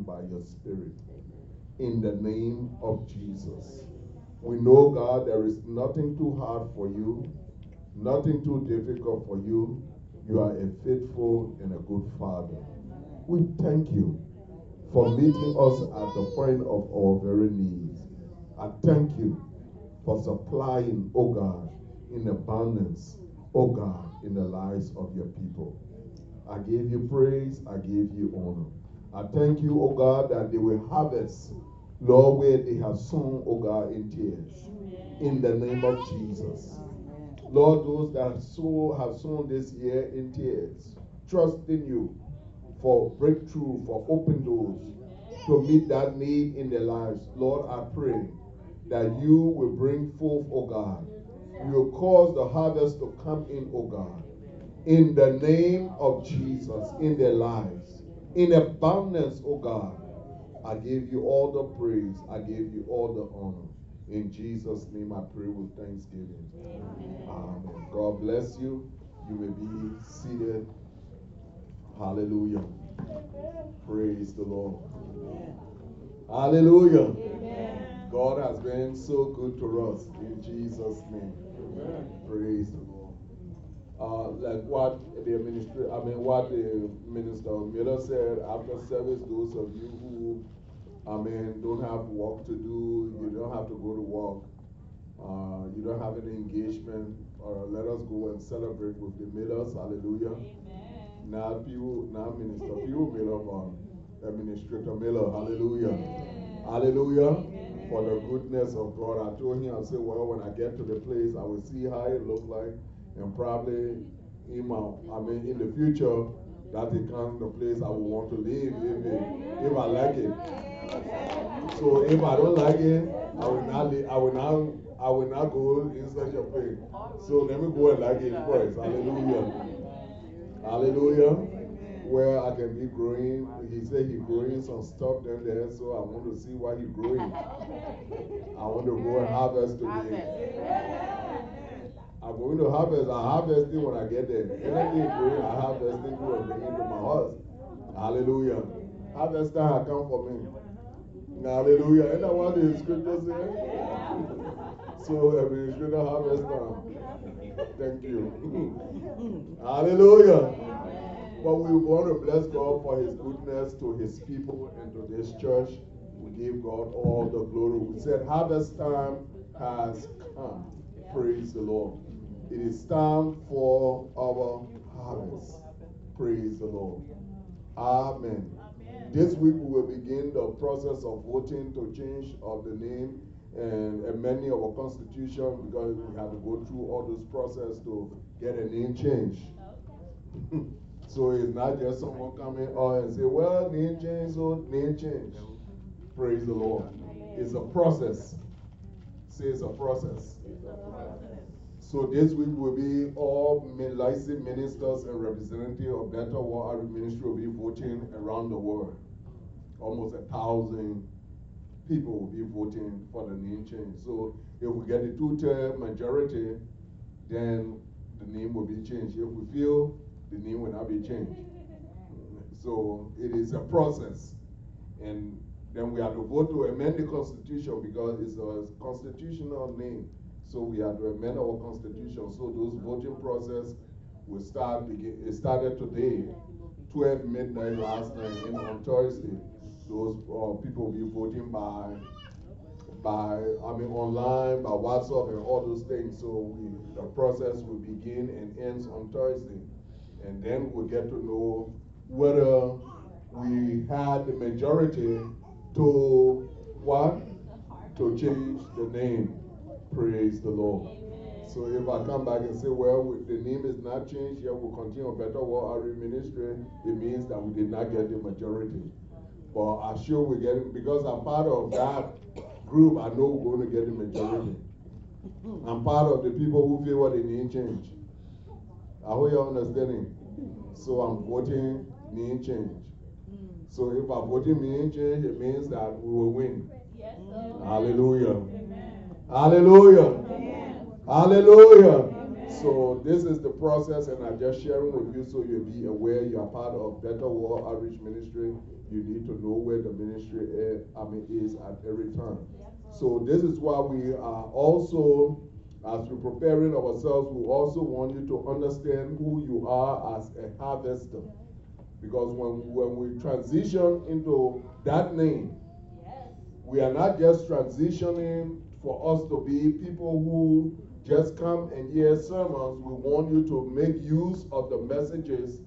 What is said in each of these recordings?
upon by your Spirit. In the name of Jesus. We know, God, there is nothing too hard for you, nothing too difficult for you. You are a faithful and a good Father. We thank you for meeting us at the point of our very needs. I thank you for supplying, oh God, in abundance, oh God, in the lives of your people. I give you praise, I give you honor. I thank you, oh God, that they will harvest, Lord, where they have sown, oh God, in tears. In the name of Jesus. Lord, those that have sown this year in tears, trust in you for breakthrough, for open doors, to meet that need in their lives. Lord, I pray that you will bring forth, oh God. You will cause the harvest to come in, oh God. In the name of Jesus, in their lives, in abundance, oh God, I give you all the praise, I give you all the honor. In Jesus' name I pray with thanksgiving. Amen. Amen. God bless you. You may be seated. Hallelujah. Amen. Praise the Lord. Amen. Hallelujah. Amen. God has been so good to us. In Jesus' name. Amen. Praise the Lord. Like what the Minister Miller said after service, those of you who don't have work to do, you don't have to go to work, you don't have any engagement, let us go and celebrate with the Millers. Hallelujah. Amen. Now Minister Pew Miller, Administrator Miller. Hallelujah. Amen. Hallelujah. Amen. For the goodness of God. I told him, I said, well, when I get to the place, I will see how it looks like. And probably in the future, that becomes the place I would want to live if I like it. So if I don't like it, I will not go in such a way. So let me go and like it first. Hallelujah. Hallelujah. Where I can be growing. He said he's growing some stuff down there, so I want to see what he's growing. I want to go and harvest today. I'm going to harvest. I harvest it when I get there. Anything growing, I harvest it and bring it to my house. Hallelujah. Harvest time has come for me. Hallelujah. Isn't that what the scripture says? So, administrator, harvest time. Thank you. Hallelujah. But we want to bless God for his goodness to his people and to this church. We give God all the glory. We said harvest time has come. Praise the Lord. It is time for our harvest. Praise the Lord. Amen. Amen. This week we will begin the process of voting to change of the name and amending our constitution, because we have to go through all this process to get a name change. Okay. So it's not just someone coming on and say, well, name change, so name change. Praise the Lord. It's a process. Say it's a process. So this week will be all licensed ministers and representatives of Better World Outreach Ministry will be voting around the world. Almost 1,000 people will be voting for the name change. So if we get a 2/3 majority, then the name will be changed. If we fail, the name will not be changed. So it is a process. And then we have to vote to amend the constitution, because it's a constitutional name. So we have to amend our constitution. So those voting process will start. It started today, 12 midnight last night, and on Thursday, those people will be voting by online, by WhatsApp, and all those things. So the process will begin and ends on Thursday, and then we'll get to know whether we had the majority to what? To change the name. Praise the Lord. Amen. So if I come back and say, well, the name is not changed yet, we'll continue on Better World Outreach Ministry, it means that we did not get the majority. But I'm sure we get it, because I'm part of that group. I know we're going to get the majority. I'm part of the people who feel what the name change. I hope you're understanding. So I'm voting name change. So if I'm voting name change, it means that we will win. Yes, sir. Hallelujah. Hallelujah. Amen. Hallelujah. Amen. So this is the process, and I'm just sharing with you so you'll be aware you are part of Better World Outreach Ministry. You need to know where the ministry is at every time. So this is why we are also, as we're preparing ourselves, we also want you to understand who you are as a harvester. Because when we transition into that name, we are not just transitioning for us to be people who just come and hear sermons. We want you to make use of the messages.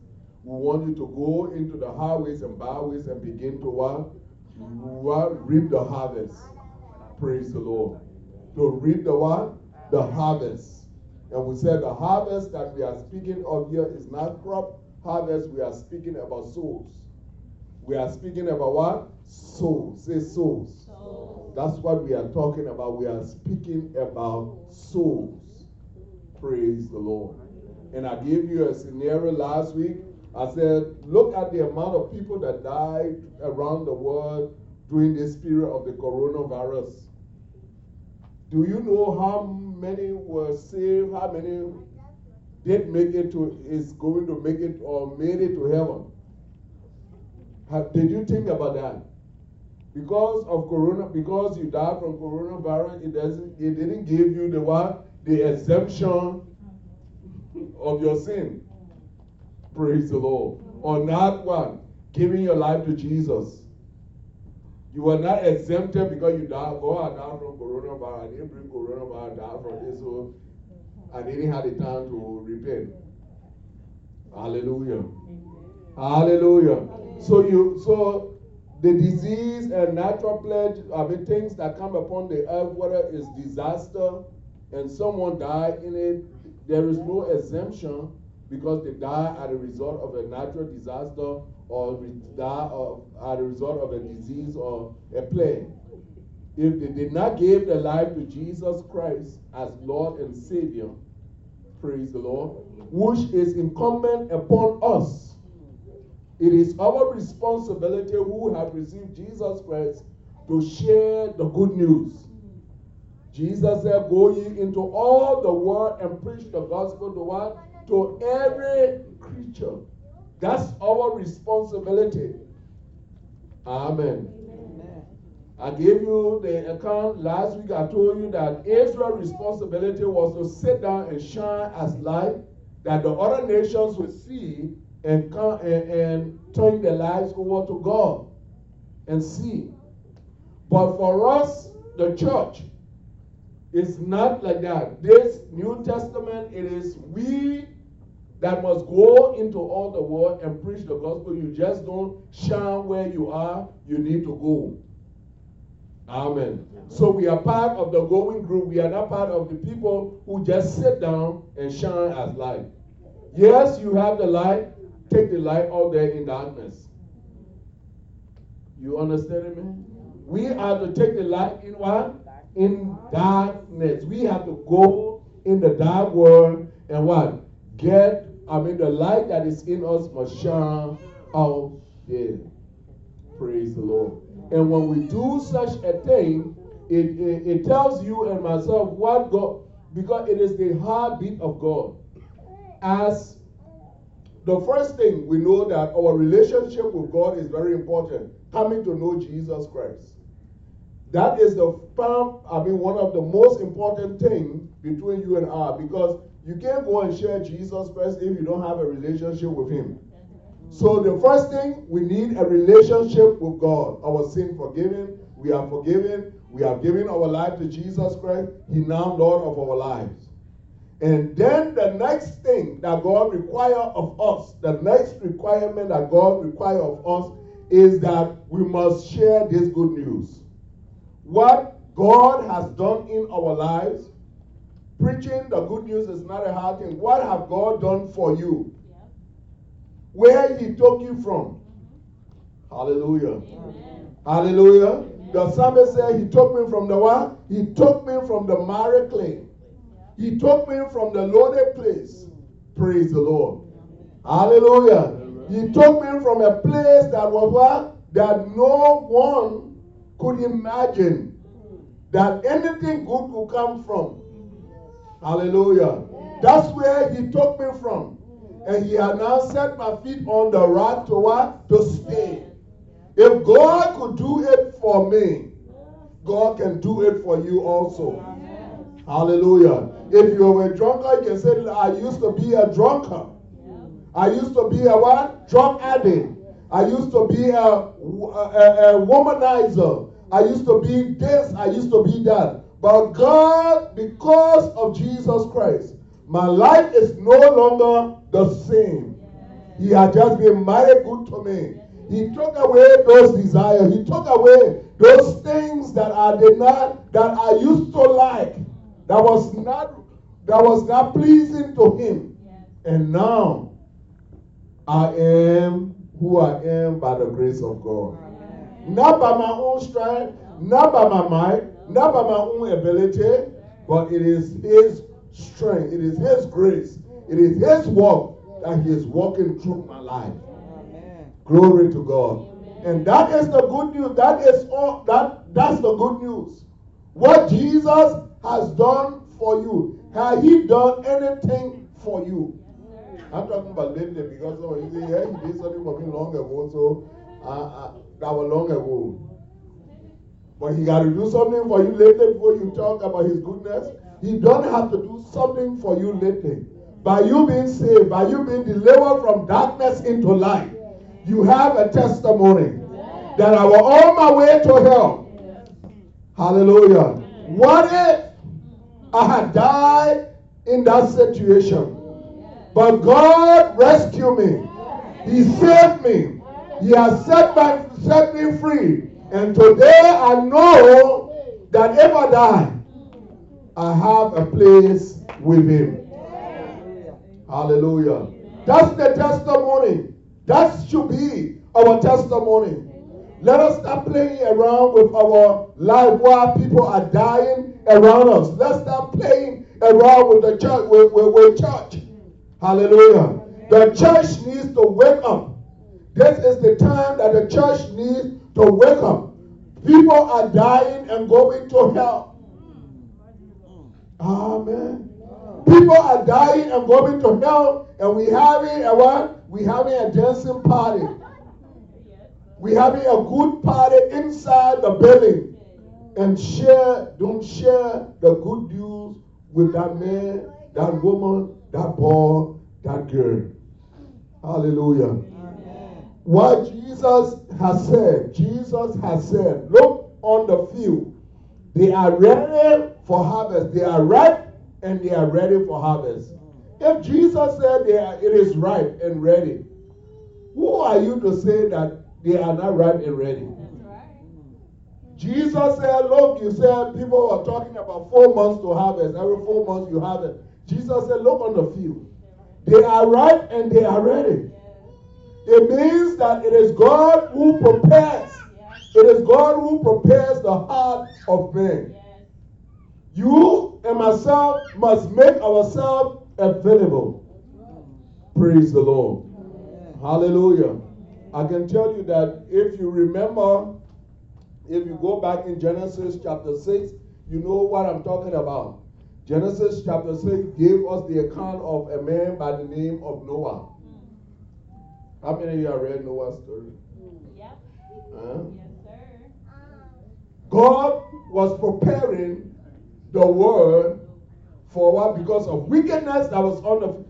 We want you to go into the highways and byways and begin to what? Reap the harvest. Praise the Lord. To reap the what? The harvest. And we said the harvest that we are speaking of here is not crop harvest. We are speaking about souls. We are speaking about what? Souls. Say souls. Souls. That's what we are talking about. We are speaking about souls. Praise the Lord. And I gave you a scenario last week. I said, look at the amount of people that died around the world during this period of the coronavirus. Do you know how many were saved? How many did make it to, is going to make it or made it to heaven? Did you think about that? Because of corona, because you died from coronavirus, it didn't give you the what? The exemption of your sin. Praise the Lord. Or not what? Giving your life to Jesus. You were not exempted because you died. Oh, I died from coronavirus. I didn't bring coronavirus. I died from this. So I didn't have the time to repent. Hallelujah. Hallelujah. So the disease and natural plague, things that come upon the earth, whether it's disaster and someone died in it, there is no exemption because they die as a result of a natural disaster or die as a result of a disease or a plague. If they did not give their life to Jesus Christ as Lord and Savior, praise the Lord, which is incumbent upon us. It is our responsibility who have received Jesus Christ to share the good news. Jesus said, go ye into all the world and preach the gospel to what? To every creature. That's our responsibility. Amen. Amen. I gave you the account last week. I told you that Israel's responsibility was to sit down and shine as light that the other nations would see and come and turn their lives over to God and see. But for us, the church, it's not like that. This New Testament, it is we that must go into all the world and preach the gospel. You just don't shine where you are. You need to go. Amen. So we are part of the going group. We are not part of the people who just sit down and shine as light. Yes, you have the light. Take the light out there in darkness. You understand me? We are to take the light in what? In darkness. We have to go in the dark world and what? The light that is in us must shine out there. Praise the Lord. And when we do such a thing, it tells you and myself what God, because it is the heartbeat of God. As the first thing, we know that our relationship with God is very important. Coming to know Jesus Christ. That is one of the most important things between you and I, because you can't go and share Jesus Christ if you don't have a relationship with Him. So the first thing, we need a relationship with God. Our sin forgiven, we are forgiven, we have given our life to Jesus Christ. He now Lord of our lives. And then the next thing that God requires of us, the next requirement that God requires of us is that we must share this good news. What God has done in our lives, preaching the good news is not a hard thing. What have God done for you? Where He took you from? Hallelujah. Amen. Hallelujah. Amen. The psalmist said, He took me from the what? He took me from the miry clay. He took me from the loaded place. Praise the Lord. Amen. Hallelujah. Amen. He took me from a place that was what? That no one could imagine that anything good could come from. Hallelujah. Yeah. That's where he took me from. And he had now set my feet on the rock to what? To stay. If God could do it for me, God can do it for you also. Amen. Hallelujah. If you were a drunkard, you can say, I used to be a drunkard. I used to be a what? Drug addict. I used to be a womanizer. I used to be this. I used to be that. But God, because of Jesus Christ, my life is no longer the same. He had just been mighty good to me. He took away those desires. He took away those things that I did not, that I used to like, that was not pleasing to him. And now I am who I am by the grace of God. Not by my own strength, not by my might, not by my own ability, but it is his strength, it is his grace, it is his work that he is walking through my life. Glory to God. And that is the good news. That is all. That's the good news. What Jesus has done for you. Has he done anything for you? I'm talking about lately because you say, yeah, he did something for me long ago, so that was long ago. But he got to do something for you lately before you talk about his goodness. He don't have to do something for you lately. By you being saved, by you being delivered from darkness into light, you have a testimony that I was on my way to hell. Hallelujah. What if I had died in that situation? But God rescued me. He saved me. He has set me free. And today I know that if I die, I have a place with him. Hallelujah. That's the testimony. That should be our testimony. Let us stop playing around with our life while people are dying around us. Let's stop playing around with the church. With church. Hallelujah. The church needs to wake up. This is the time that the church needs to wake up. People are dying and going to hell. Amen. People are dying and going to hell, and we having a what? We having a dancing party. We having a good party inside the building. And don't share the good news with that man, that woman, that boy, that girl. Hallelujah. Amen. What Jesus has said, look on the field. They are ready for harvest. They are ripe and they are ready for harvest. If Jesus said it is ripe and ready, who are you to say that they are not ripe and ready? That's right. Jesus said, look, you said people are talking about 4 months to harvest. Every 4 months you harvest. Jesus said, look on the field. They are ripe and they are ready. It means that it is God who prepares. It is God who prepares the heart of man. You and myself must make ourselves available. Praise the Lord. Amen. Hallelujah. I can tell you that if you remember, if you go back in Genesis chapter 6, you know what I'm talking about. Genesis chapter 6 gave us the account of a man by the name of Noah. How many of you have read Noah's story? Yep. Huh? Yes, sir. God was preparing the world for what? Because of wickedness that was on the...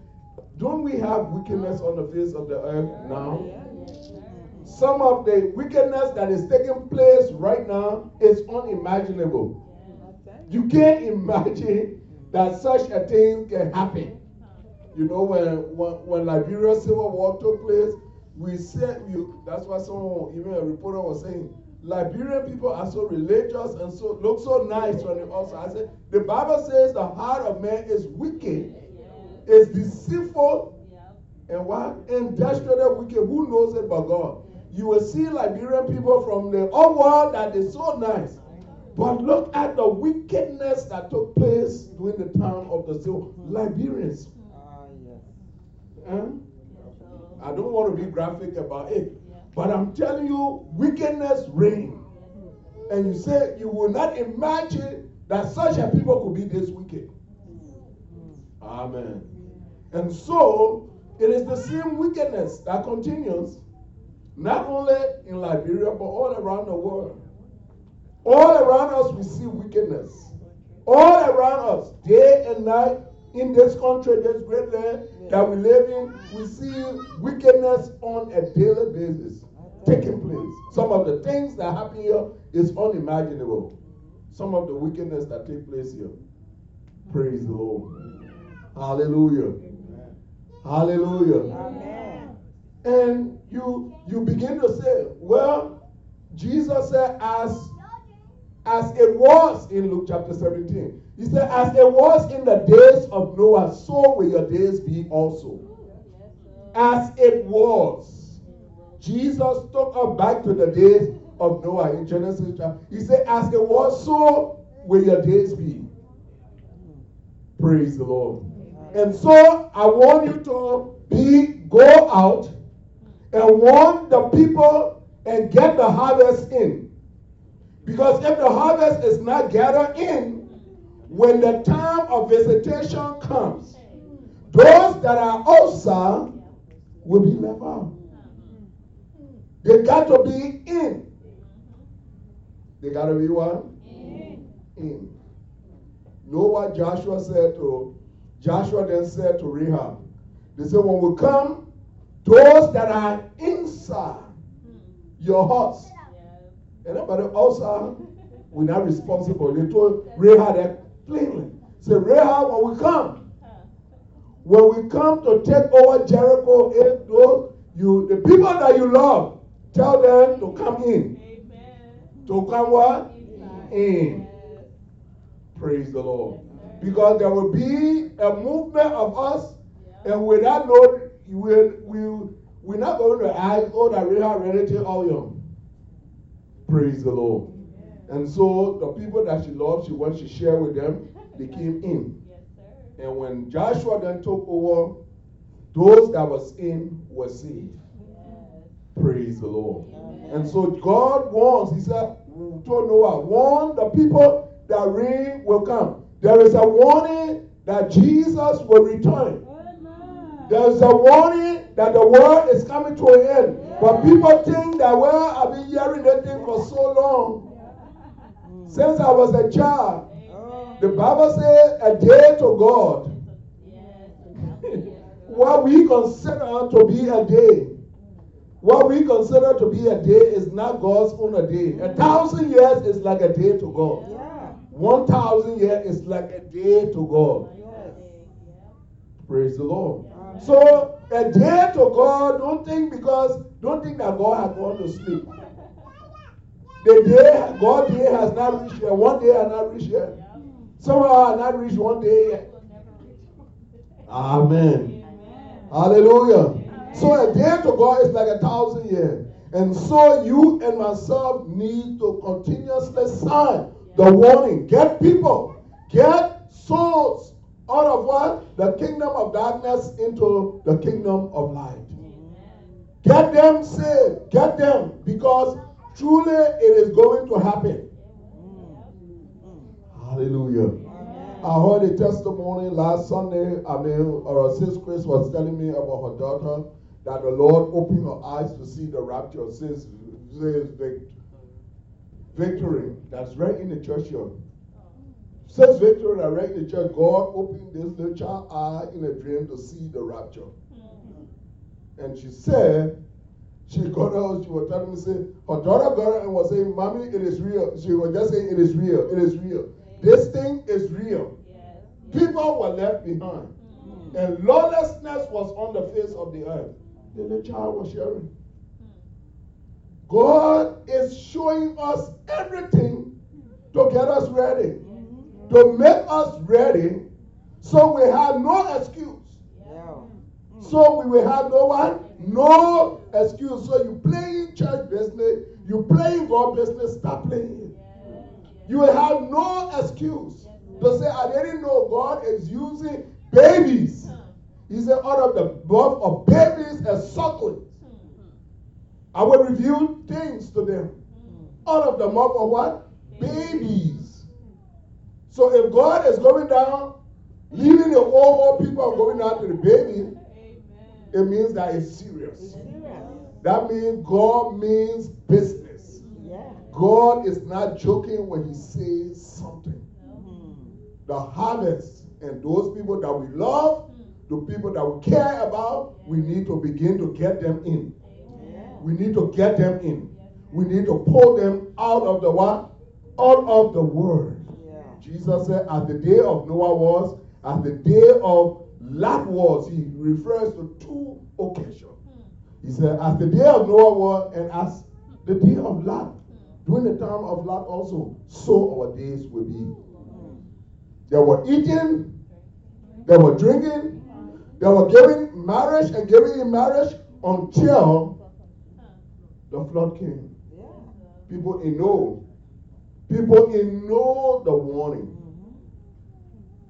Don't we have wickedness on the face of the earth now? Some of the wickedness that is taking place right now is unimaginable. You can't imagine that such a thing can happen. You know, when Liberia's Civil War took place, that's what someone, even a reporter was saying, Liberian people are so religious and so look so nice on the outside. I said, the Bible says the heart of man is wicked, is deceitful, and what? And desperately wicked. Who knows it but God? You will see Liberian people from the whole world that is so nice. But look at the wickedness that took place during the time of the Civil Liberians. I don't want to be graphic about it. But I'm telling you, wickedness reigns. And you say, you will not imagine that such a people could be this wicked. Amen. And so, it is the same wickedness that continues, not only in Liberia, but all around the world. All around us, we see wickedness. All around us, day and night, in this country, this great land that we live in, we see wickedness on a daily basis taking place. Some of the things that happen here is unimaginable. Some of the wickedness that take place here. Praise the Lord. Hallelujah. Amen. Hallelujah. Amen. And you begin to say, well, Jesus said, as it was in Luke chapter 17. He said, as it was in the days of Noah, so will your days be also. As it was. Jesus took us back to the days of Noah in Genesis chapter. He said, as it was, so will your days be. Praise the Lord. And so I want you to go out and warn the people and get the harvest in. Because if the harvest is not gathered in, when the time of visitation comes, those that are outside will be left out. They got to be in. They got to be what? In. Know what Joshua said to Joshua then said to Rahab. They said, when we come, those that are inside your house, anybody outside, we're not responsible. They told Rahab that plainly. Say, Rahab, when we come, to take over Jericho, if those the people that you love, tell them to come in. Amen. To come what? Amen. In. Praise the Lord. Because there will be a movement of us, and with that Lord, we're not going to ask, oh, that Rahab relative all young. Praise the Lord. And so the people that she loved, she went to share with them, they came in. And when Joshua then took over, those that was in were saved. Praise the Lord. And so God warns, he said, told Noah, warn the people that rain will come. There is a warning that Jesus will return. There is a warning that the world is coming to an end. But people think that, well, I've been hearing that thing for so long. Since I was a child, the Bible says a day to God. What we consider to be a day, is not God's own a day. 1,000 years is like a day to God. 1,000 years is like a day to God. Praise the Lord. So a day to God, don't think that God has gone to sleep. The day, God's day has not reached yet. One day has not reached yet. Somehow has not reached one day yet. Amen. Hallelujah. Amen. So a day to God is like 1,000 years. And so you and myself need to continuously sign the warning. Get people, get souls out of what? The kingdom of darkness into the kingdom of light. Amen. Get them saved. Get them, because truly, it is going to happen. Hallelujah. Amen. I heard a testimony last Sunday. Sis Chris was telling me about her daughter, that the Lord opened her eyes to see the rapture. Sis Victory, that's right in the church here. Sis Victory, that's right in the church. God opened this little child's eye in a dream to see the rapture. And she said, she got out, she was telling me, her daughter got out and was saying, Mommy, it is real. She was just saying, it is real, it is real. This thing is real. People were left behind. And lawlessness was on the face of the earth. Then the child was sharing. God is showing us everything to get us ready, to make us ready, so we have no excuse. So we will have no one, no excuse. So you playing church business, you playing God business, stop playing. You will have no excuse to say, I didn't know God is using babies. He said, out of the birth of babies and sucklings, I will reveal things to them. Out of the mouth of what? Babies. So if God is going down Leaving the old people and going out to the baby, it means that it's serious. It's serious. That means God means business. Yeah. God is not joking when he says something. Mm-hmm. The harvest and those people that we love, the people that we care about, we need to begin to get them in. Yeah. We need to get them in. We need to pull them out of the what? Out of the world. Yeah. Jesus said, as the day of Noah was, as the day of Lot was, he refers to two occasions. He said, as the day of Noah was, and as the day of Lot, during the time of Lot also, so our days will be. They were eating, they were drinking, they were giving marriage and giving in marriage until the flood came. People in know. People in know the warning.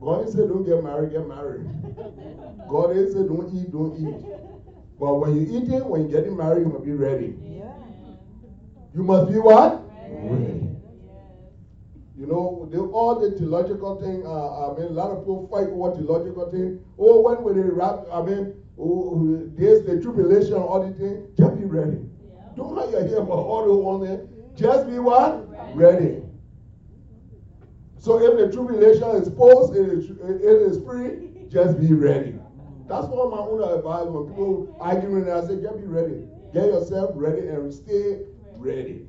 God didn't say don't get married, get married. God didn't say don't eat, don't eat. But when you eat it, when you're getting married, you must be ready. Yeah. You must be what? Ready. You know, all the theological thing, a lot of people fight over theological thing. Oh, when will they wrap, there's the tribulation, all the thing. Just be ready. Yeah. Don't have your hair for all the one there. Just be what? Ready. So if the tribulation is post, it is free, just be ready. That's all my own advice when people arguing and I say, just be ready. Get yourself ready and stay ready.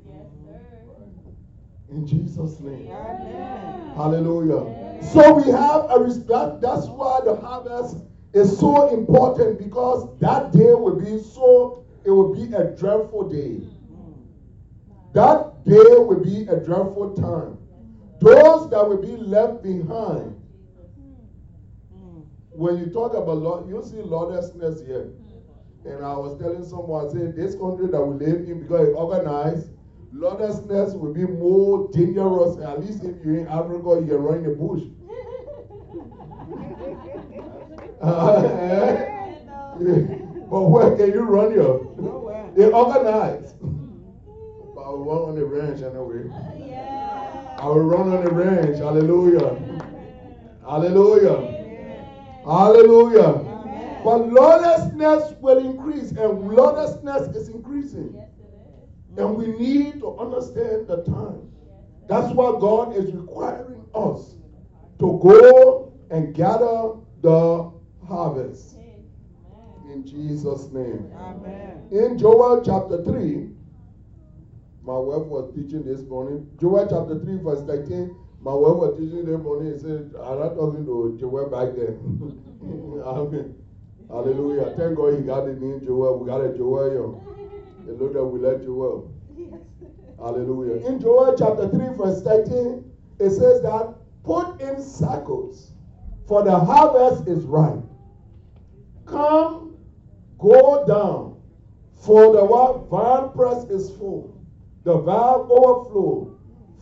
In Jesus' name. Amen. Hallelujah. Amen. So we have a respect. That's why the harvest is so important, because that day will be a dreadful day. That day will be a dreadful time. Those that will be left behind. When you talk about law, you see lawlessness here. And I was telling someone, I said, this country that we live in, because it's organized, lawlessness will be more dangerous. At least if you're in Africa, you can run in the bush. But where can you run here? They're organized. But I will run on the ranch anyway. Yeah. I will run on the ranch. Hallelujah. Hallelujah. Hallelujah. Amen. But lawlessness will increase, and lawlessness is increasing. Yes, it is. And we need to understand the time. That's why God is requiring us to go and gather the harvest. Amen. In Jesus' name. Amen. In Joel chapter 3, my wife was teaching this morning. Joel chapter 3, verse 19. My wife was teaching them money. He said, I'm not talking to Joel back then. Amen. Hallelujah. Thank God he got the name Joel. We got a Joel. The Lord that we let Joel. Hallelujah. In Joel chapter 3, verse 13, it says that put in circles, for the harvest is ripe. Come, go down, for the winepress is full, the vial overflows.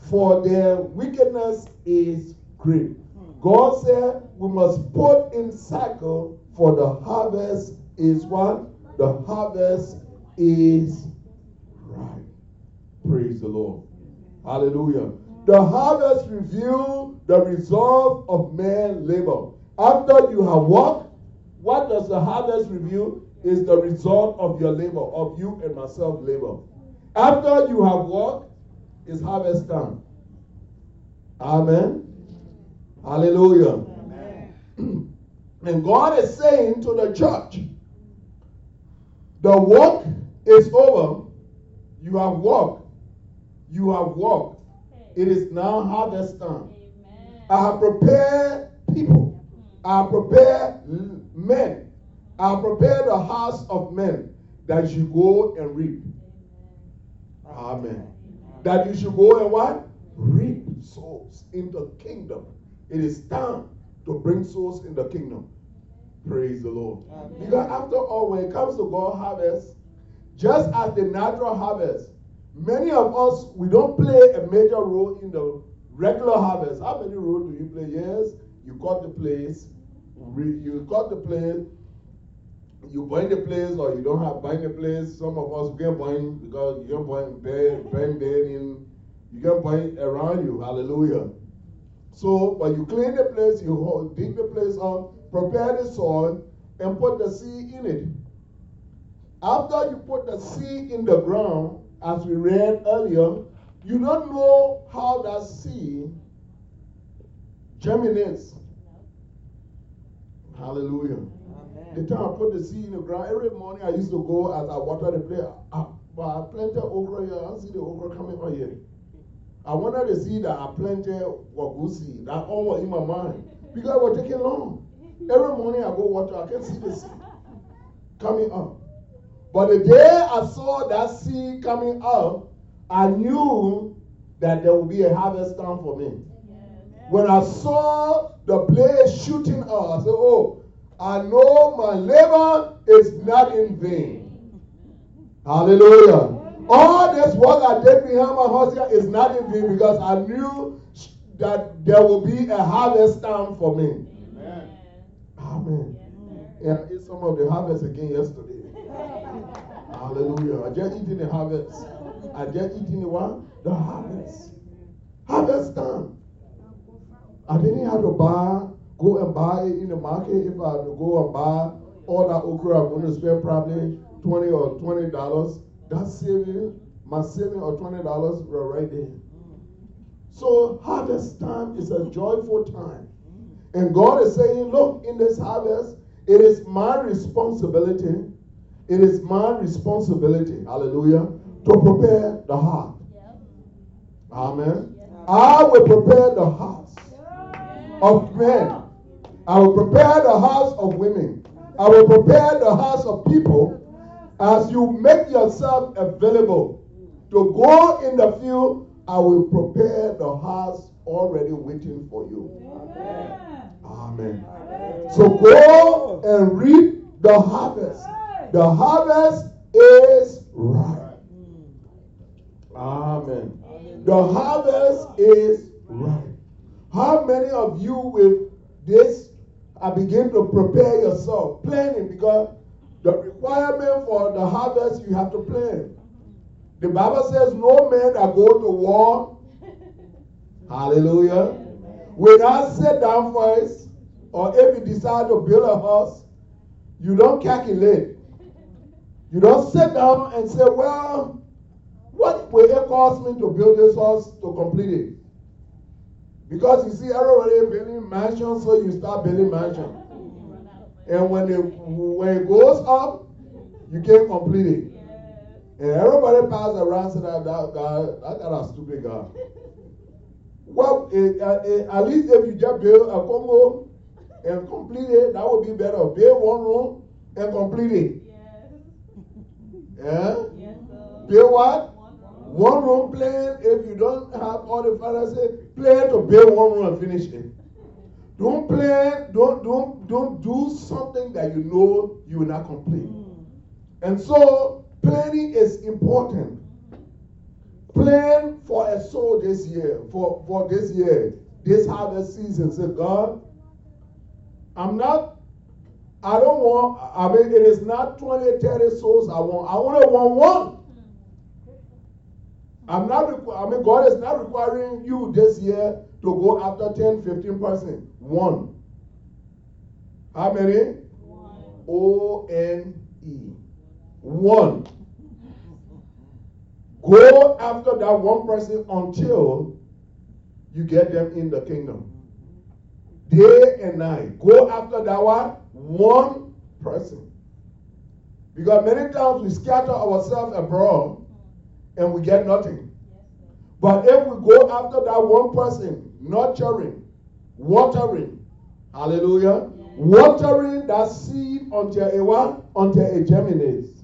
For their wickedness is great. God said we must put in cycle, for the harvest is what? The harvest is ripe. Praise the Lord. Hallelujah. The harvest reveals the resolve of man's labor. After you have worked, what does the harvest reveal? Is the result of your labor, of you and myself labor. After you have worked, is harvest time. Amen. Hallelujah. Amen. And God is saying to the church, the work is over. You have worked. You have worked. It is now harvest time. Amen. I have prepared people. I have prepared men. I have prepared the house of men that you go and reap. Amen. That you should go and what? Reap souls in the kingdom. It is time to bring souls in the kingdom. Praise the Lord. Amen. Because after all, when it comes to God's harvest, just as the natural harvest, many of us, we don't play a major role in the regular harvest. How many roles do you play? Yes, you cut the place. You cut the place. You bind the place, or you don't have bind the place. Some of us can bind, because you can bind there, you can bind around you. Hallelujah. So when you clean the place, you dig the place up, prepare the soil, and put the seed in it. After you put the seed in the ground, as we read earlier, you don't know how that seed germinates. Hallelujah. Amen. The time I put the seed in the ground, every morning I used to go as I water the plant. But I planted okra here. I don't see the okra coming out here. I wanted the seed that I planted was good seed. That all was in my mind. Because it was taking long. Every morning I go water, I can see the seed coming up. But the day I saw that seed coming up, I knew that there would be a harvest time for me. When I saw the place shooting up, I said, oh, I know my labor is not in vain. Hallelujah. All this work I did behind my husband is not in vain because I knew that there will be a harvest time for me. Amen. Amen. Yeah, I ate some of the harvest again yesterday. Hallelujah. I just eating the harvest. I just eating the what? The harvest. Harvest time. I didn't have to go and buy it in the market. If I had to go and buy all that okra, I'm going to spend probably $20. That's saving, my saving of $20 were right there. So harvest time is a joyful time. And God is saying, look, in this harvest, it is my responsibility. It is my responsibility, hallelujah, to prepare the heart. Amen. I will prepare the hearts of men. I will prepare the hearts of women. I will prepare the hearts of people as you make yourself available to go in the field. I will prepare the hearts already waiting for you. Amen. Amen. Amen. So go and reap the harvest. The harvest is ripe. Amen. The harvest is ripe. How many of you with this are beginning to prepare yourself, planning, because the requirement for the harvest, you have to plan. The Bible says no man that go to war, hallelujah, will not sit down first, or if you decide to build a house, you don't calculate. You don't sit down and say, well, what will it cost me to build this house to complete it? Because you see everybody building mansions, so you start building mansions. And when it goes up, you can't complete it. Yes. And everybody passes around to that stupid guy. Well, at least if you just build a combo and complete it, that would be better. Build one room and complete it. Yes. Yeah? Yes, build what? One room plan. If you don't have all the finances, plan to build one room and finish it. Don't plan, don't do something that you know you will not complete. And so planning is important. Plan for a soul this year, for this year, this harvest season. Say, God, it is not 20, 30 souls I want. I only want one. God is not requiring you this year to go after 10, 15%. One. How many? One. O-N-E. One. Go after that one person until you get them in the kingdom. Day and night. Go after that one person. Because many times we scatter ourselves abroad and we get nothing. But if we go after that one person, nurturing, watering, hallelujah, yes. Watering that seed until it germinates. Yes.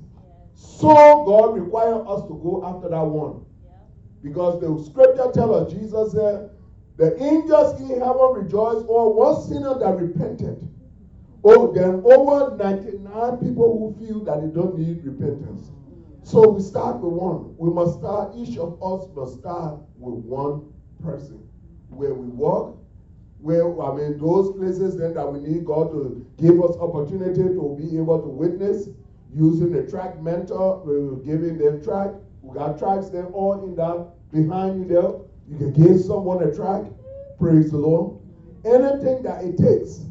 So God requires us to go after that one. Yes. Because the scripture tells us, Jesus said, the angels in heaven rejoice over one sinner that repented. Oh, there are over 99 people who feel that they don't need repentance. So we start with one. We must start, each of us must start with one person. Where we walk, those places then that we need God to give us opportunity to be able to witness, using the track mentor, we're giving them track. We got tracks there all in that behind you there. You can give someone a track Praise the Lord. Anything that it takes.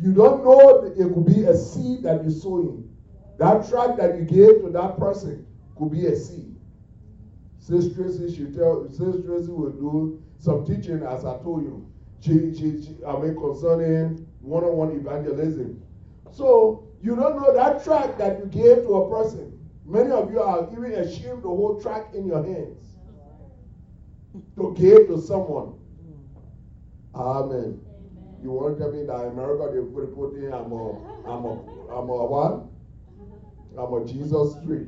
You don't know that it could be a seed that you're sowing. That tract that you gave to that person could be a seed. Sis Tracy will do some teaching, as I told you. Concerning one-on-one evangelism. So, you don't know that tract that you gave to a person. Many of you are even ashamed the whole tract in your hands to give to someone. Amen. You want to tell me that in America they put in I'm a what? I'm a Jesus tree.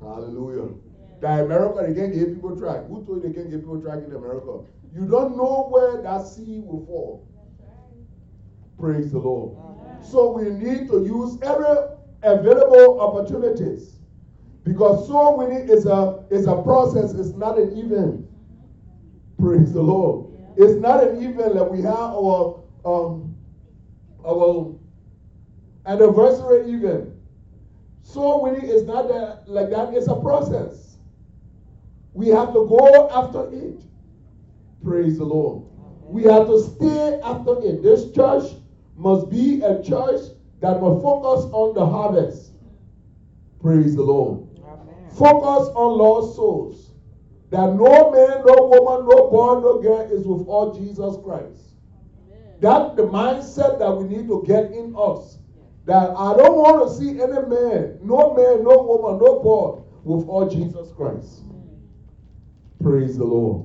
Hallelujah. That in America they can't give people track. Who told you they can't give people track in America? You don't know where that seed will fall. Praise the Lord. So we need to use every available opportunities. Because soul winning is a process, it's not an event. Praise the Lord. Yeah. It's not an event that we have our anniversary event. Soul winning is not that, like that, it's a process. We have to go after it. Praise the Lord. Okay. We have to stay after it. This church must be a church that will focus on the harvest. Praise the Lord. Focus on lost souls. That no man, no woman, no boy, no girl is with all Jesus Christ. That's the mindset that we need to get in us. That I don't want to see any man, no woman, no boy with all Jesus Christ. Praise the Lord.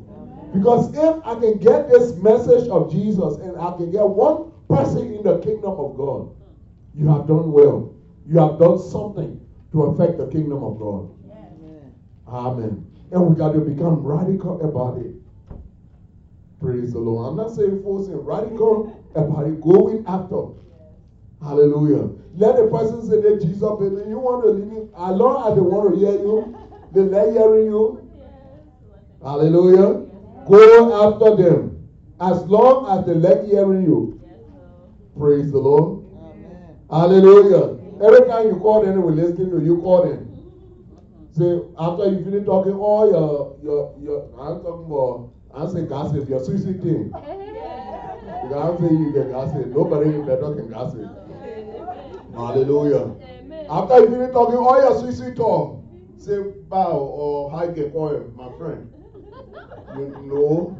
Because if I can get this message of Jesus and I can get one person in the kingdom of God, you have done well. You have done something to affect the kingdom of God. Amen. And we got to become radical about it. Praise the Lord. I'm not saying forcing, radical about it, going after. Hallelujah. Let the person say that Jesus, baby, you want to leave me? As long as they want to hear you, they like hearing you. Hallelujah. Go after them. As long as they like hearing you. Praise the Lord. Amen. Hallelujah. Every time you call them, they will listen to you, call them. Say, after you finish talking, all your I'm talking about, I say gossip, your sweet thing. Because I'm saying you can gossip. Nobody better can gossip. Hallelujah. Amen. After you finish talking, all your sweet talk. Say, bow or hi, can call him, my friend. You know,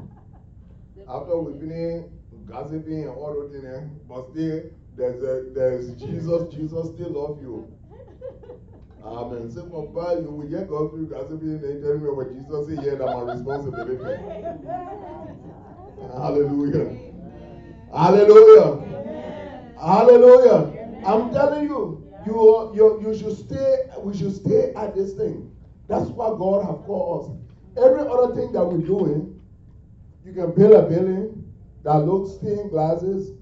after we finish gossiping and all those things, but still, there's Jesus still loves you. Amen. Say, Papa, you will get God through gossiping and tell me what Jesus said here, that my responsibility. Hallelujah. Amen. Hallelujah. Amen. Hallelujah. Amen. I'm telling you, you should stay, we should stay at this thing. That's what God has called us. Every other thing that we're doing, you can build a building that looks stained glasses.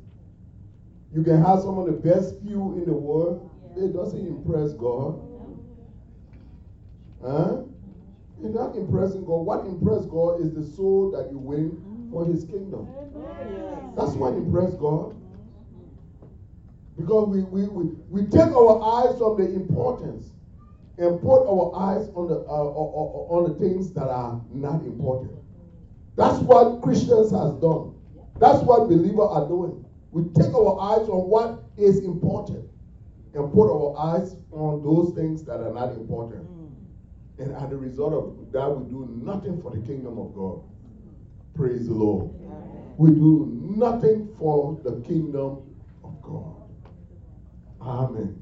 You can have some of the best pew in the world. It doesn't impress God. Huh? You're not impressing God. What impressed God is the soul that you win for his kingdom. That's what impressed God. Because we take our eyes from the importance and put our eyes on the things that are not important. That's what Christians has done. That's what believers are doing. We take our eyes on what is important and put our eyes on those things that are not important. And as a result of that, we do nothing for the kingdom of God. Praise the Lord. Amen. We do nothing for the kingdom of God. Amen. Amen.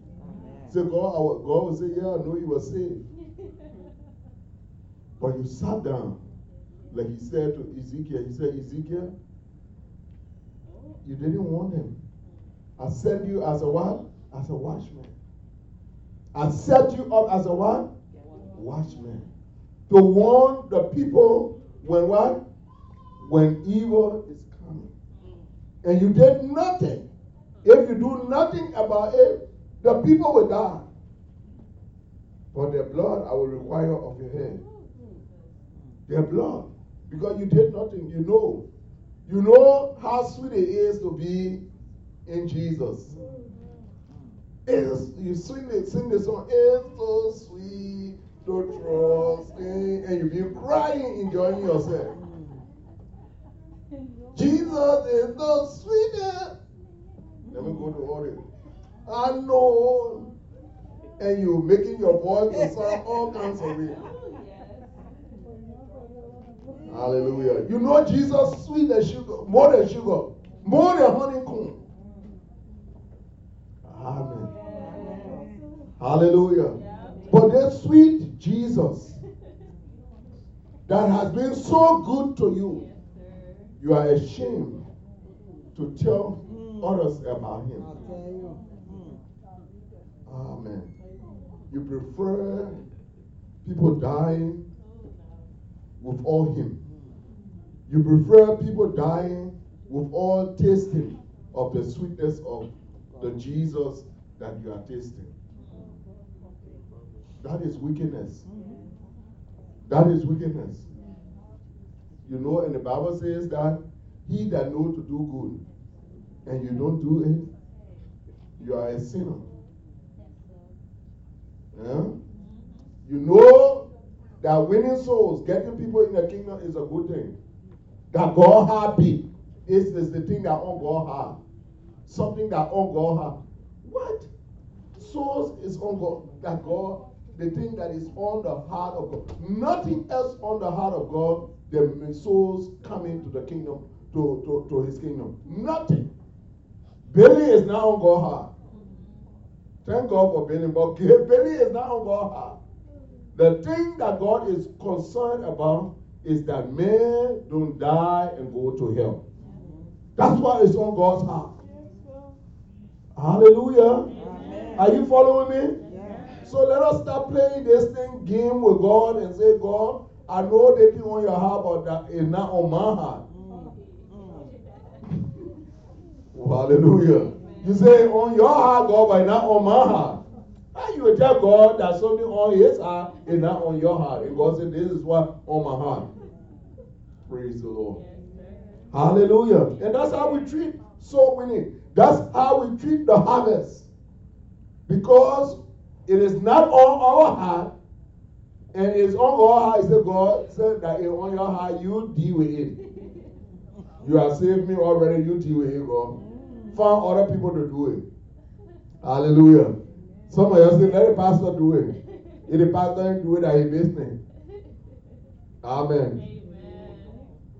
So God will say, yeah, I know you were saved. But you sat down. Like he said to Ezekiel, he said, Ezekiel, you didn't want him. I sent you as a what? As a watchman. I set you up as a what? Watchman, to warn the people when what? When evil is coming. And you did nothing. If you do nothing about it, the people will die. But their blood I will require of your head. Their blood. Because you did nothing. You know. You know how sweet it is to be in Jesus. You sing the song, it's so sweet. Trust, and you've been crying, enjoying yourself. Jesus is the sweetest. Let me go to order. I know. And you're making your voice to sound all kinds of weird. Hallelujah. You know Jesus sweet as sugar, more than sugar, more than honeycomb. Amen. Hallelujah. But that sweet Jesus that has been so good to you, you are ashamed to tell others about him. Amen. You prefer people dying with all him. You prefer people dying with all tasting of the sweetness of the Jesus that you are tasting. That is wickedness. That is wickedness. You know, and the Bible says that he that knows to do good and you don't do it, you are a sinner. Yeah? You know that winning souls, getting people in the kingdom is a good thing. That God happy is the thing that on God have. Something that on God have. What? Souls is on God. That God, the thing that is on the heart of God. Nothing else on the heart of God than souls coming to the kingdom, to his kingdom. Nothing. Billy is not on God's heart. Thank God for Billy, but Billy is not on God's heart. The thing that God is concerned about is that men don't die and go to hell. That's why it's on God's heart. Hallelujah. Amen. Are you following me? Yeah. So let us stop playing this thing game with God and say, God, I know that you on your heart, but that is not on my heart. Oh, hallelujah. Amen. You say, on your heart, God, but not on my heart. And you will tell God that something on his heart is not on your heart. And God said, this is what on my heart. Praise the Lord. Hallelujah. And that's how we treat soul winning. That's how we treat the harvest. Because it is not on our heart. And it's on our heart. He said, God said that it's on your heart. You deal with it. You have saved me already. You deal with it, God. Find other people to do it. Hallelujah. Some of you say, let the pastor do it. If the pastor ain't do it, that he business. Amen. Amen.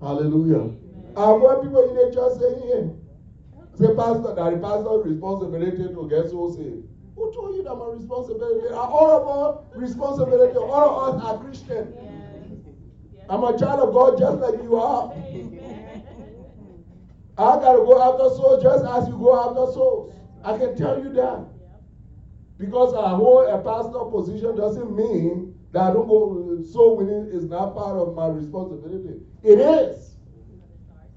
Hallelujah. Amen. I want people in the church saying, yeah. Say, pastor, that the pastor's responsibility to get souls saved. Who told you that my responsibility? All of our responsibility, all of us are Christian. Yes. Yes. I'm a child of God just like you are. Amen. I got to go after souls just as you go after souls. I can tell you that. Because I hold a pastor position doesn't mean that I don't go, soul winning is not part of my responsibility. It is.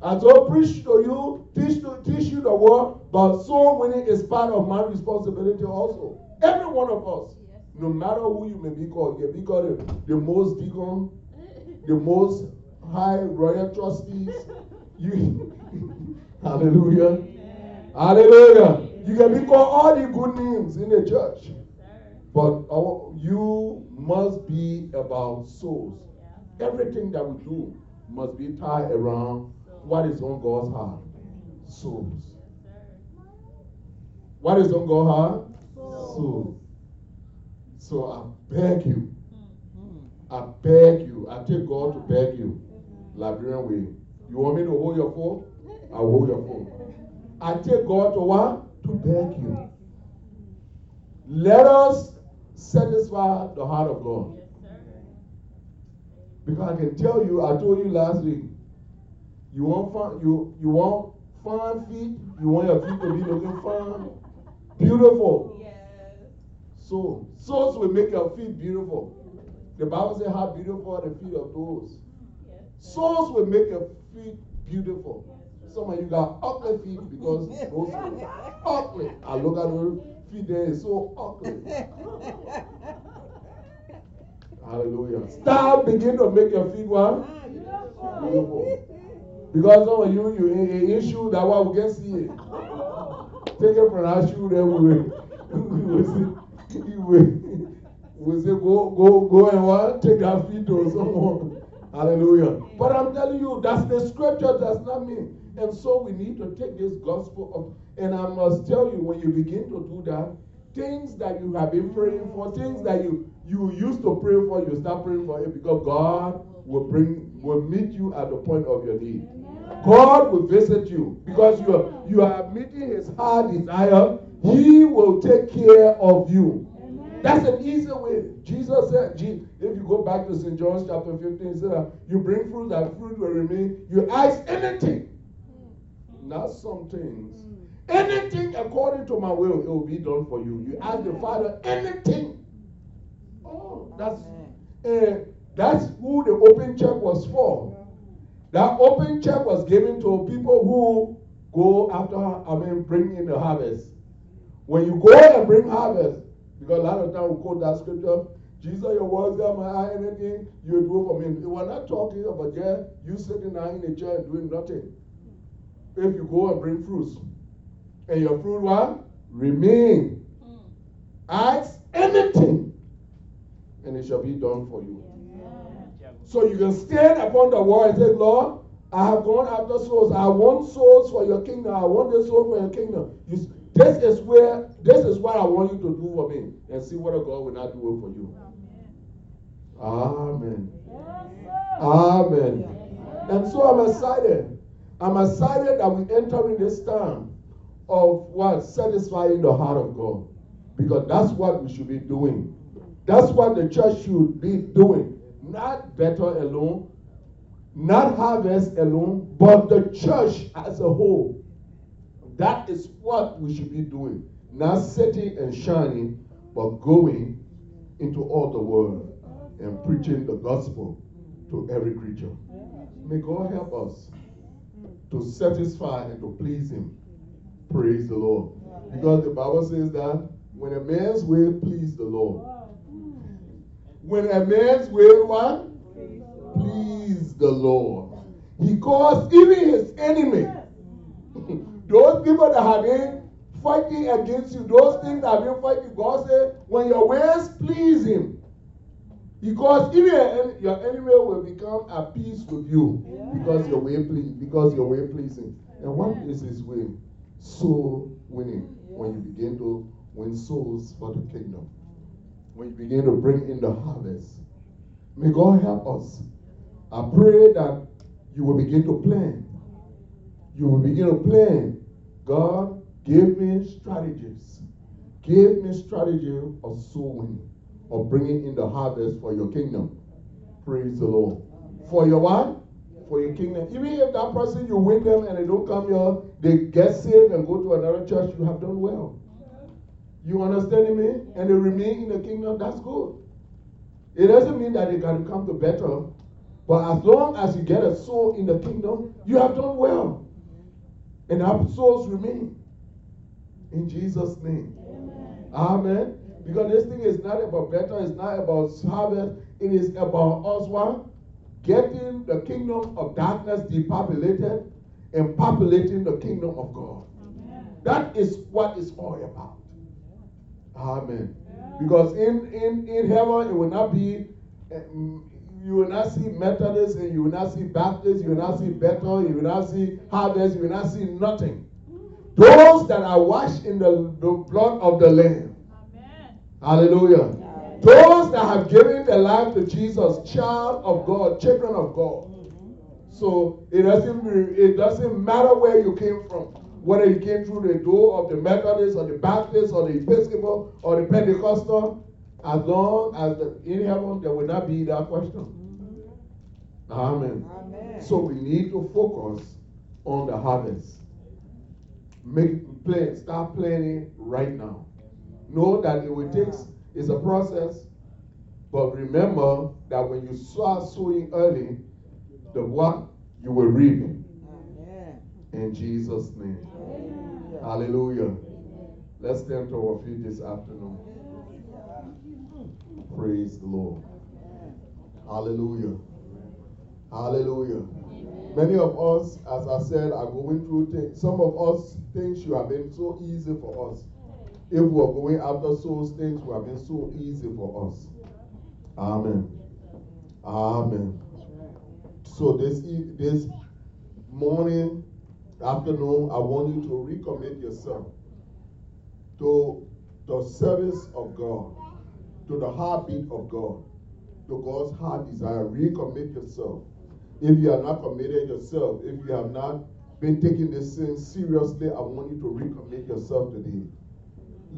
I don't preach to you, teach you the word, but soul winning is part of my responsibility also. Every one of us, no matter who you may be called, you may be called the most deacon, the most high royal trustees. You, hallelujah. Amen. Hallelujah. You can be called all the good names in the church. Yes, but you must be about souls. Yeah. Everything that we do must be tied around what is on God's heart. Souls. Yes, what is on God's heart? Souls. So I beg you. I beg you. I take God to beg you. Liberian way. You want me to hold your phone? I hold your phone. I take God to what? To beg you. Let us satisfy the heart of God. Because I can tell you, I told you last week, you want fine feet, you want your feet to be looking fine, beautiful. Yes. So, souls will make your feet beautiful. The Bible says how beautiful are the feet of those. Souls will make your feet beautiful. Some of you got ugly feet because those feet are ugly. I look at those feet, they are so ugly. Hallelujah. Start begin to make your feet what? Beautiful. Because some of you, you in shoe, that's why we can see it. Take it from our shoe, then we will say, go and what? Take our feet to someone. Hallelujah. But I'm telling you, that's the scripture, that's not me. And so we need to take this gospel of, and I must tell you, when you begin to do that, things that you have been praying for, things that you used to pray for, you start praying for it, because God will meet you at the point of your need. God will visit you because you are meeting his heart desire. He will take care of you. That's an easy way. Jesus said, if you go back to St. John's chapter 15, he said, you bring fruit, that fruit will remain. You ask anything, not some things. Anything according to my will, it will be done for you. You ask the Father anything. Oh, that's who the open check was for. That open check was given to people who go after, bring in the harvest. When you go and bring harvest, because a lot of times we quote that scripture, Jesus, your words got my eye, anything you do for me. We're not talking about you sitting down in a chair and doing nothing. If you go and bring fruits, and your fruit one remain, ask anything, and it shall be done for you. Yeah. So you can stand upon the word and say, Lord, I have gone after souls. I want souls for your kingdom. I want this soul for your kingdom. This is what I want you to do for me, and see whether God will not do it for you. Amen. Amen. And so I'm excited. I'm excited that we enter in this time of what? Satisfying the heart of God. Because that's what we should be doing. That's what the church should be doing. Not better alone, not harvest alone, but the church as a whole. That is what we should be doing. Not sitting and shining, but going into all the world and preaching the gospel to every creature. May God help us to satisfy and to please him. Praise the Lord. Because the Bible says that when a man's way please the Lord. When a man's way what? Please the Lord. He calls even his enemy. Those people that have been fighting against you, those things that have been fighting, God said, when your ways please him, because even your enemy will become at peace with you, because your way please him. And what is his way? Soul winning. When you begin to win souls for the kingdom, when you begin to bring in the harvest, may God help us. I pray that you will begin to plan. You will begin to plan. God, give me strategies. Give me strategy of soul winning, of bringing in the harvest for your kingdom. Praise the Lord. For your what? For your kingdom. Even if that person, you win them and they don't come here, they get saved and go to another church, you have done well. You understand me? And they remain in the kingdom, that's good. It doesn't mean that they can come to better, but as long as you get a soul in the kingdom, you have done well. And our souls remain. In Jesus' name. Amen. Amen. Because this thing is not about better, it's not about harvest, it is about us one, getting the kingdom of darkness depopulated and populating the kingdom of God. Amen. That is what it's all about. Amen. Yeah. Because in heaven, it will not be, you will not see Methodists, and you will not see Baptists, you will not see Bethel, you will not see harvest, you will not see nothing. Those that are washed in the blood of the Lamb. Amen. Hallelujah. Amen. Those that have given their life to Jesus, child of God, children of God. So it doesn't matter where you came from, whether you came through the door of the Methodists or the Baptists or the Episcopal or the Pentecostal. As long as in heaven, there will not be that question. Amen. Amen. So we need to focus on the harvest. Start planning right now. Know that it will take, it's a process, but remember that when you start sowing early, the what you will reap. Amen. In Jesus' name. Amen. Hallelujah. Amen. Let's stand to our feet this afternoon. Praise the Lord. Amen. Hallelujah. Amen. Hallelujah. Amen. Many of us, as I said, are going through things. Some of us, things should have been so easy for us. If we are going after souls, things would have been so easy for us. Amen. Amen. So this morning, afternoon, I want you to recommit yourself to the service of God, to the heartbeat of God, to God's heart desire. Recommit yourself. If you have not committed yourself, if you have not been taking this thing seriously, I want you to recommit yourself today.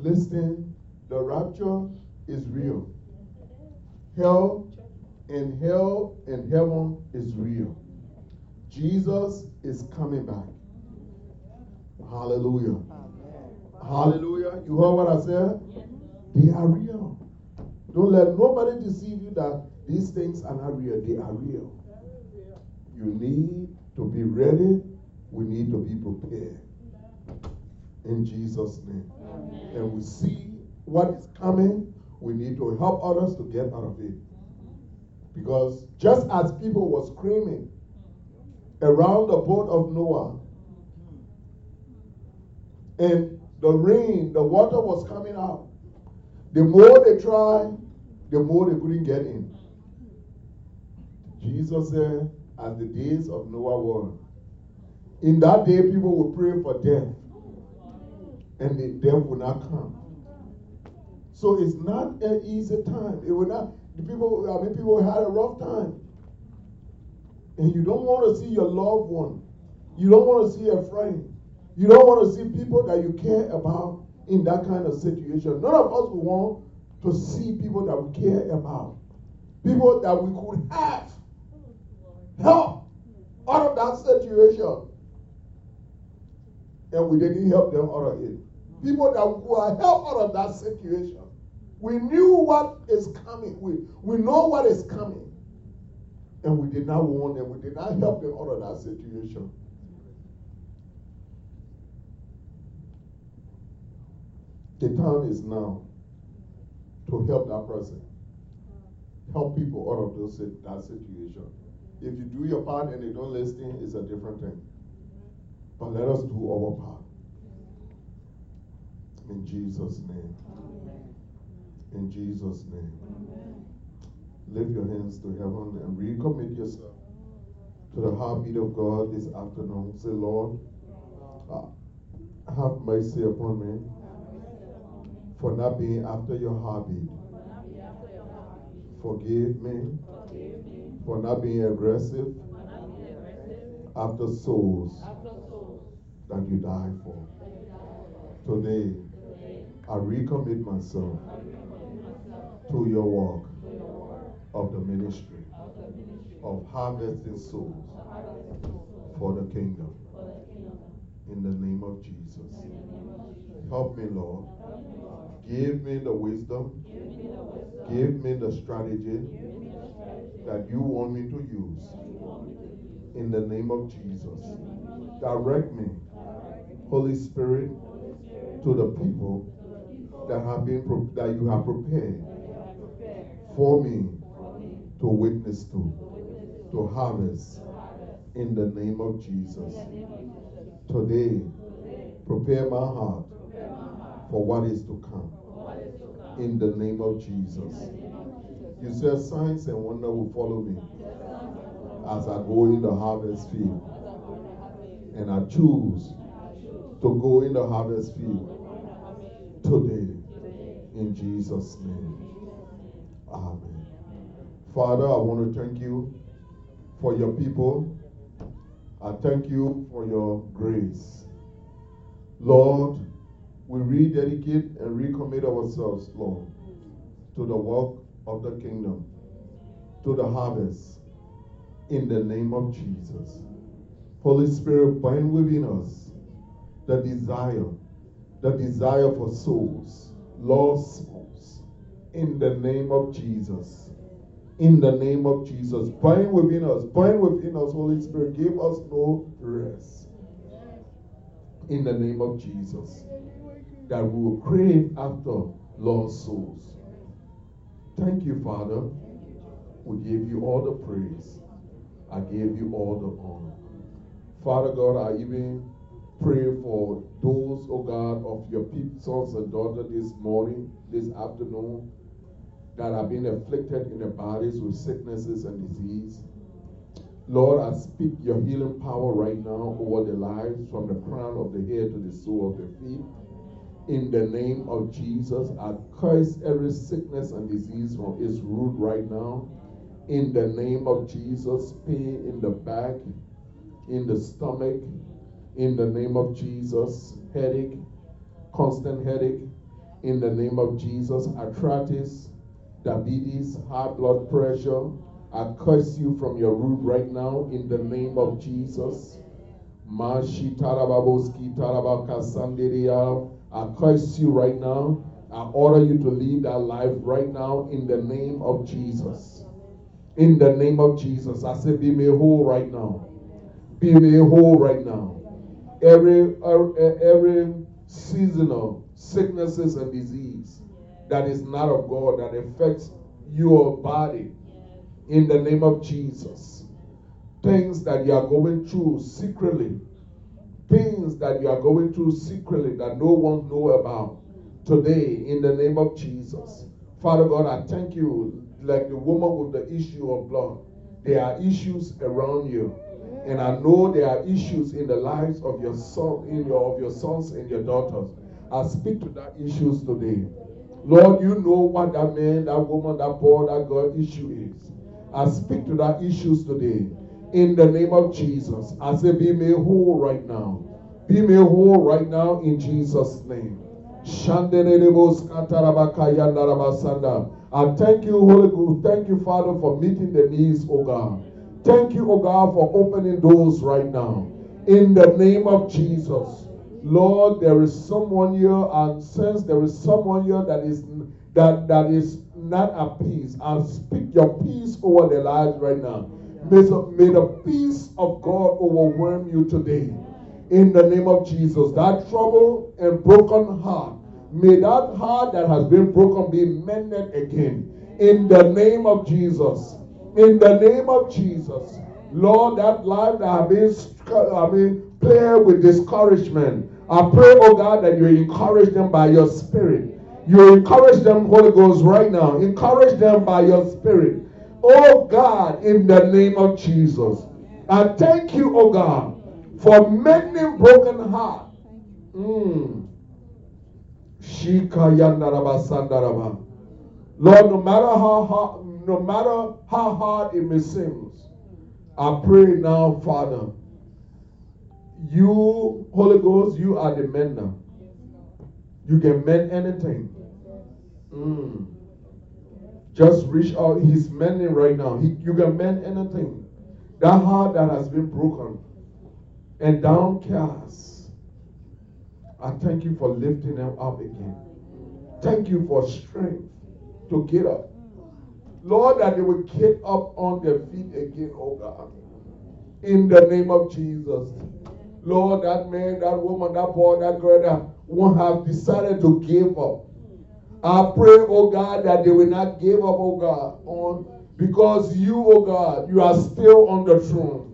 Listen, the rapture is real. Hell and heaven is real. Jesus is coming back. Hallelujah. Hallelujah. You heard what I said? They are real. Don't let nobody deceive you that these things are not real. They are real. You need to be ready. We need to be prepared. In Jesus' name. Amen. And we see what is coming. We need to help others to get out of it. Because just as people were screaming around the boat of Noah, and the rain, the water was coming out, the more they tried, the more they couldn't get in. Jesus said, as the days of Noah were, in that day people will pray for death, and the death will not come. So it's not an easy time. It will not. People had a rough time. And you don't want to see your loved one. You don't want to see a friend. You don't want to see people that you care about in that kind of situation. None of us want to see people that we care about. People that we could have help out of that situation. And we didn't help them out of it. People that we could help out of that situation. We knew what is coming. We know what is coming. And we did not warn them. We did not help them out of that situation. The time is now to help that person. Help people out of that situation. If you do your part and they don't listen, it's a different thing. But let us do our part. In Jesus' name. In Jesus' name. Amen. Lift your hands to heaven and recommit yourself to the heartbeat of God this afternoon. Say, Lord, have mercy upon me for not being after your heartbeat. Forgive me for not being aggressive after souls that you died for. Today, I recommit myself to your work of the ministry of harvesting souls for the kingdom. In the name of Jesus. Help me, Lord. Give me the wisdom. Give me the strategy that you want me to use. In the name of Jesus. Direct me, Holy Spirit, to the people that you have prepared for me to witness to harvest in the name of Jesus. Today, prepare my heart for what is to come in the name of Jesus. You said signs and wonder will follow me as I go in the harvest field. And I choose to go in the harvest field today in Jesus' name. Amen. Father, I want to thank you for your people. I thank you for your grace. Lord, we rededicate and recommit ourselves, Lord, to the work of the kingdom, to the harvest, in the name of Jesus. Holy Spirit, bind within us the desire for souls, lost souls. In the name of Jesus. In the name of Jesus. Bind within us, Holy Spirit. Give us no rest. In the name of Jesus. That we will crave after lost souls. Thank you, Father. We give you all the praise. I give you all the honor. Father God, I even pray for those, oh God, of your people, sons and daughters this morning, this afternoon, that have been afflicted in their bodies with sicknesses and disease. Lord, I speak your healing power right now over their lives, from the crown of the head to the sole of their feet. In the name of Jesus, I curse every sickness and disease from its root right now. In the name of Jesus, pain in the back, in the stomach. In the name of Jesus, headache, constant headache. In the name of Jesus, arthritis, diabetes, high blood pressure. I curse you from your root right now in the name of Jesus. I curse you right now. I order you to leave that life right now in the name of Jesus. In the name of Jesus. I say, be made whole right now. Be made whole right now. Every seasonal sicknesses and disease that is not of God, that affects your body, in the name of Jesus. Things that you are going through secretly. Things that you are going through secretly that no one knows about. Today, in the name of Jesus. Father God, I thank you, like the woman with the issue of blood. There are issues around you. And I know there are issues in the lives of your son, of your sons and your daughters. I speak to that issues today. Lord, you know what that man, that woman, that boy, that girl issue is. I speak to that issues today. In the name of Jesus. I say, be made whole right now. Be made whole right now in Jesus' name. I thank you, Holy Ghost. Thank you, Father, for meeting the needs, O God. Thank you, O God, for opening doors right now. In the name of Jesus. Lord, there is someone here, and since there is someone here that is not at peace, I speak your peace over their lives right now. May the peace of God overwhelm you today. In the name of Jesus, that trouble and broken heart, may that heart that has been broken be mended again. In the name of Jesus. In the name of Jesus. Lord, that life that has been played with discouragement, I pray, oh God, that you encourage them by your spirit. You encourage them, Holy Ghost, right now. Encourage them by your spirit. Oh God, in the name of Jesus. I thank you, oh God, for mending broken heart. Lord, no matter how hard it may seem, I pray now, Father, you, Holy Ghost, you are the mender. You can mend anything. Just reach out. He's mending right now. You can mend anything. That heart that has been broken and downcast, I thank you for lifting them up again. Thank you for strength to get up. Lord, that they will get up on their feet again, oh God. In the name of Jesus. Lord, that man, that woman, that boy, that girl, that won't have decided to give up. I pray, oh God, that they will not give up, oh God, because you, oh God, you are still on the throne.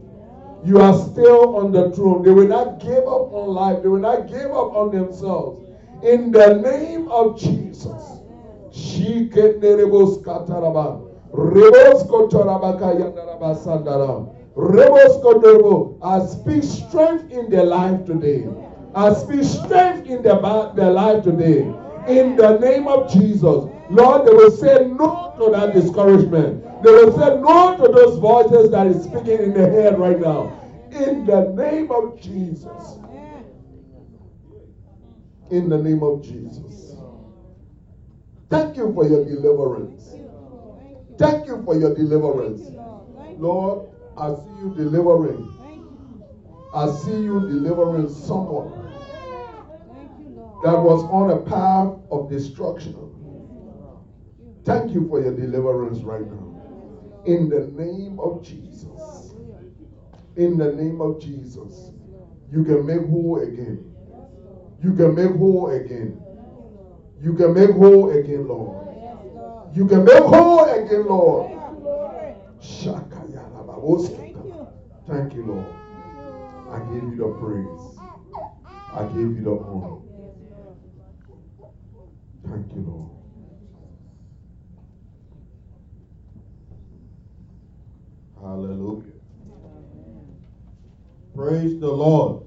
You are still on the throne. They will not give up on life. They will not give up on themselves. In the name of Jesus. I speak strength in their life today. I speak strength in their life today. In the name of Jesus. Lord, they will say no to that discouragement. They will say no to those voices that is speaking in their head right now. In the name of Jesus. In the name of Jesus. Thank you for your deliverance. Thank you for your deliverance. Lord, I see you delivering. I see you delivering someone that was on a path of destruction. Thank you for your deliverance right now. In the name of Jesus. In the name of Jesus. You can make whole again. You can make whole again. You can make whole again, Lord. You can make whole again, Lord. Thank you, Lord. I give you the praise. I give you the honor. Thank you, Lord. Hallelujah. praise the Lord.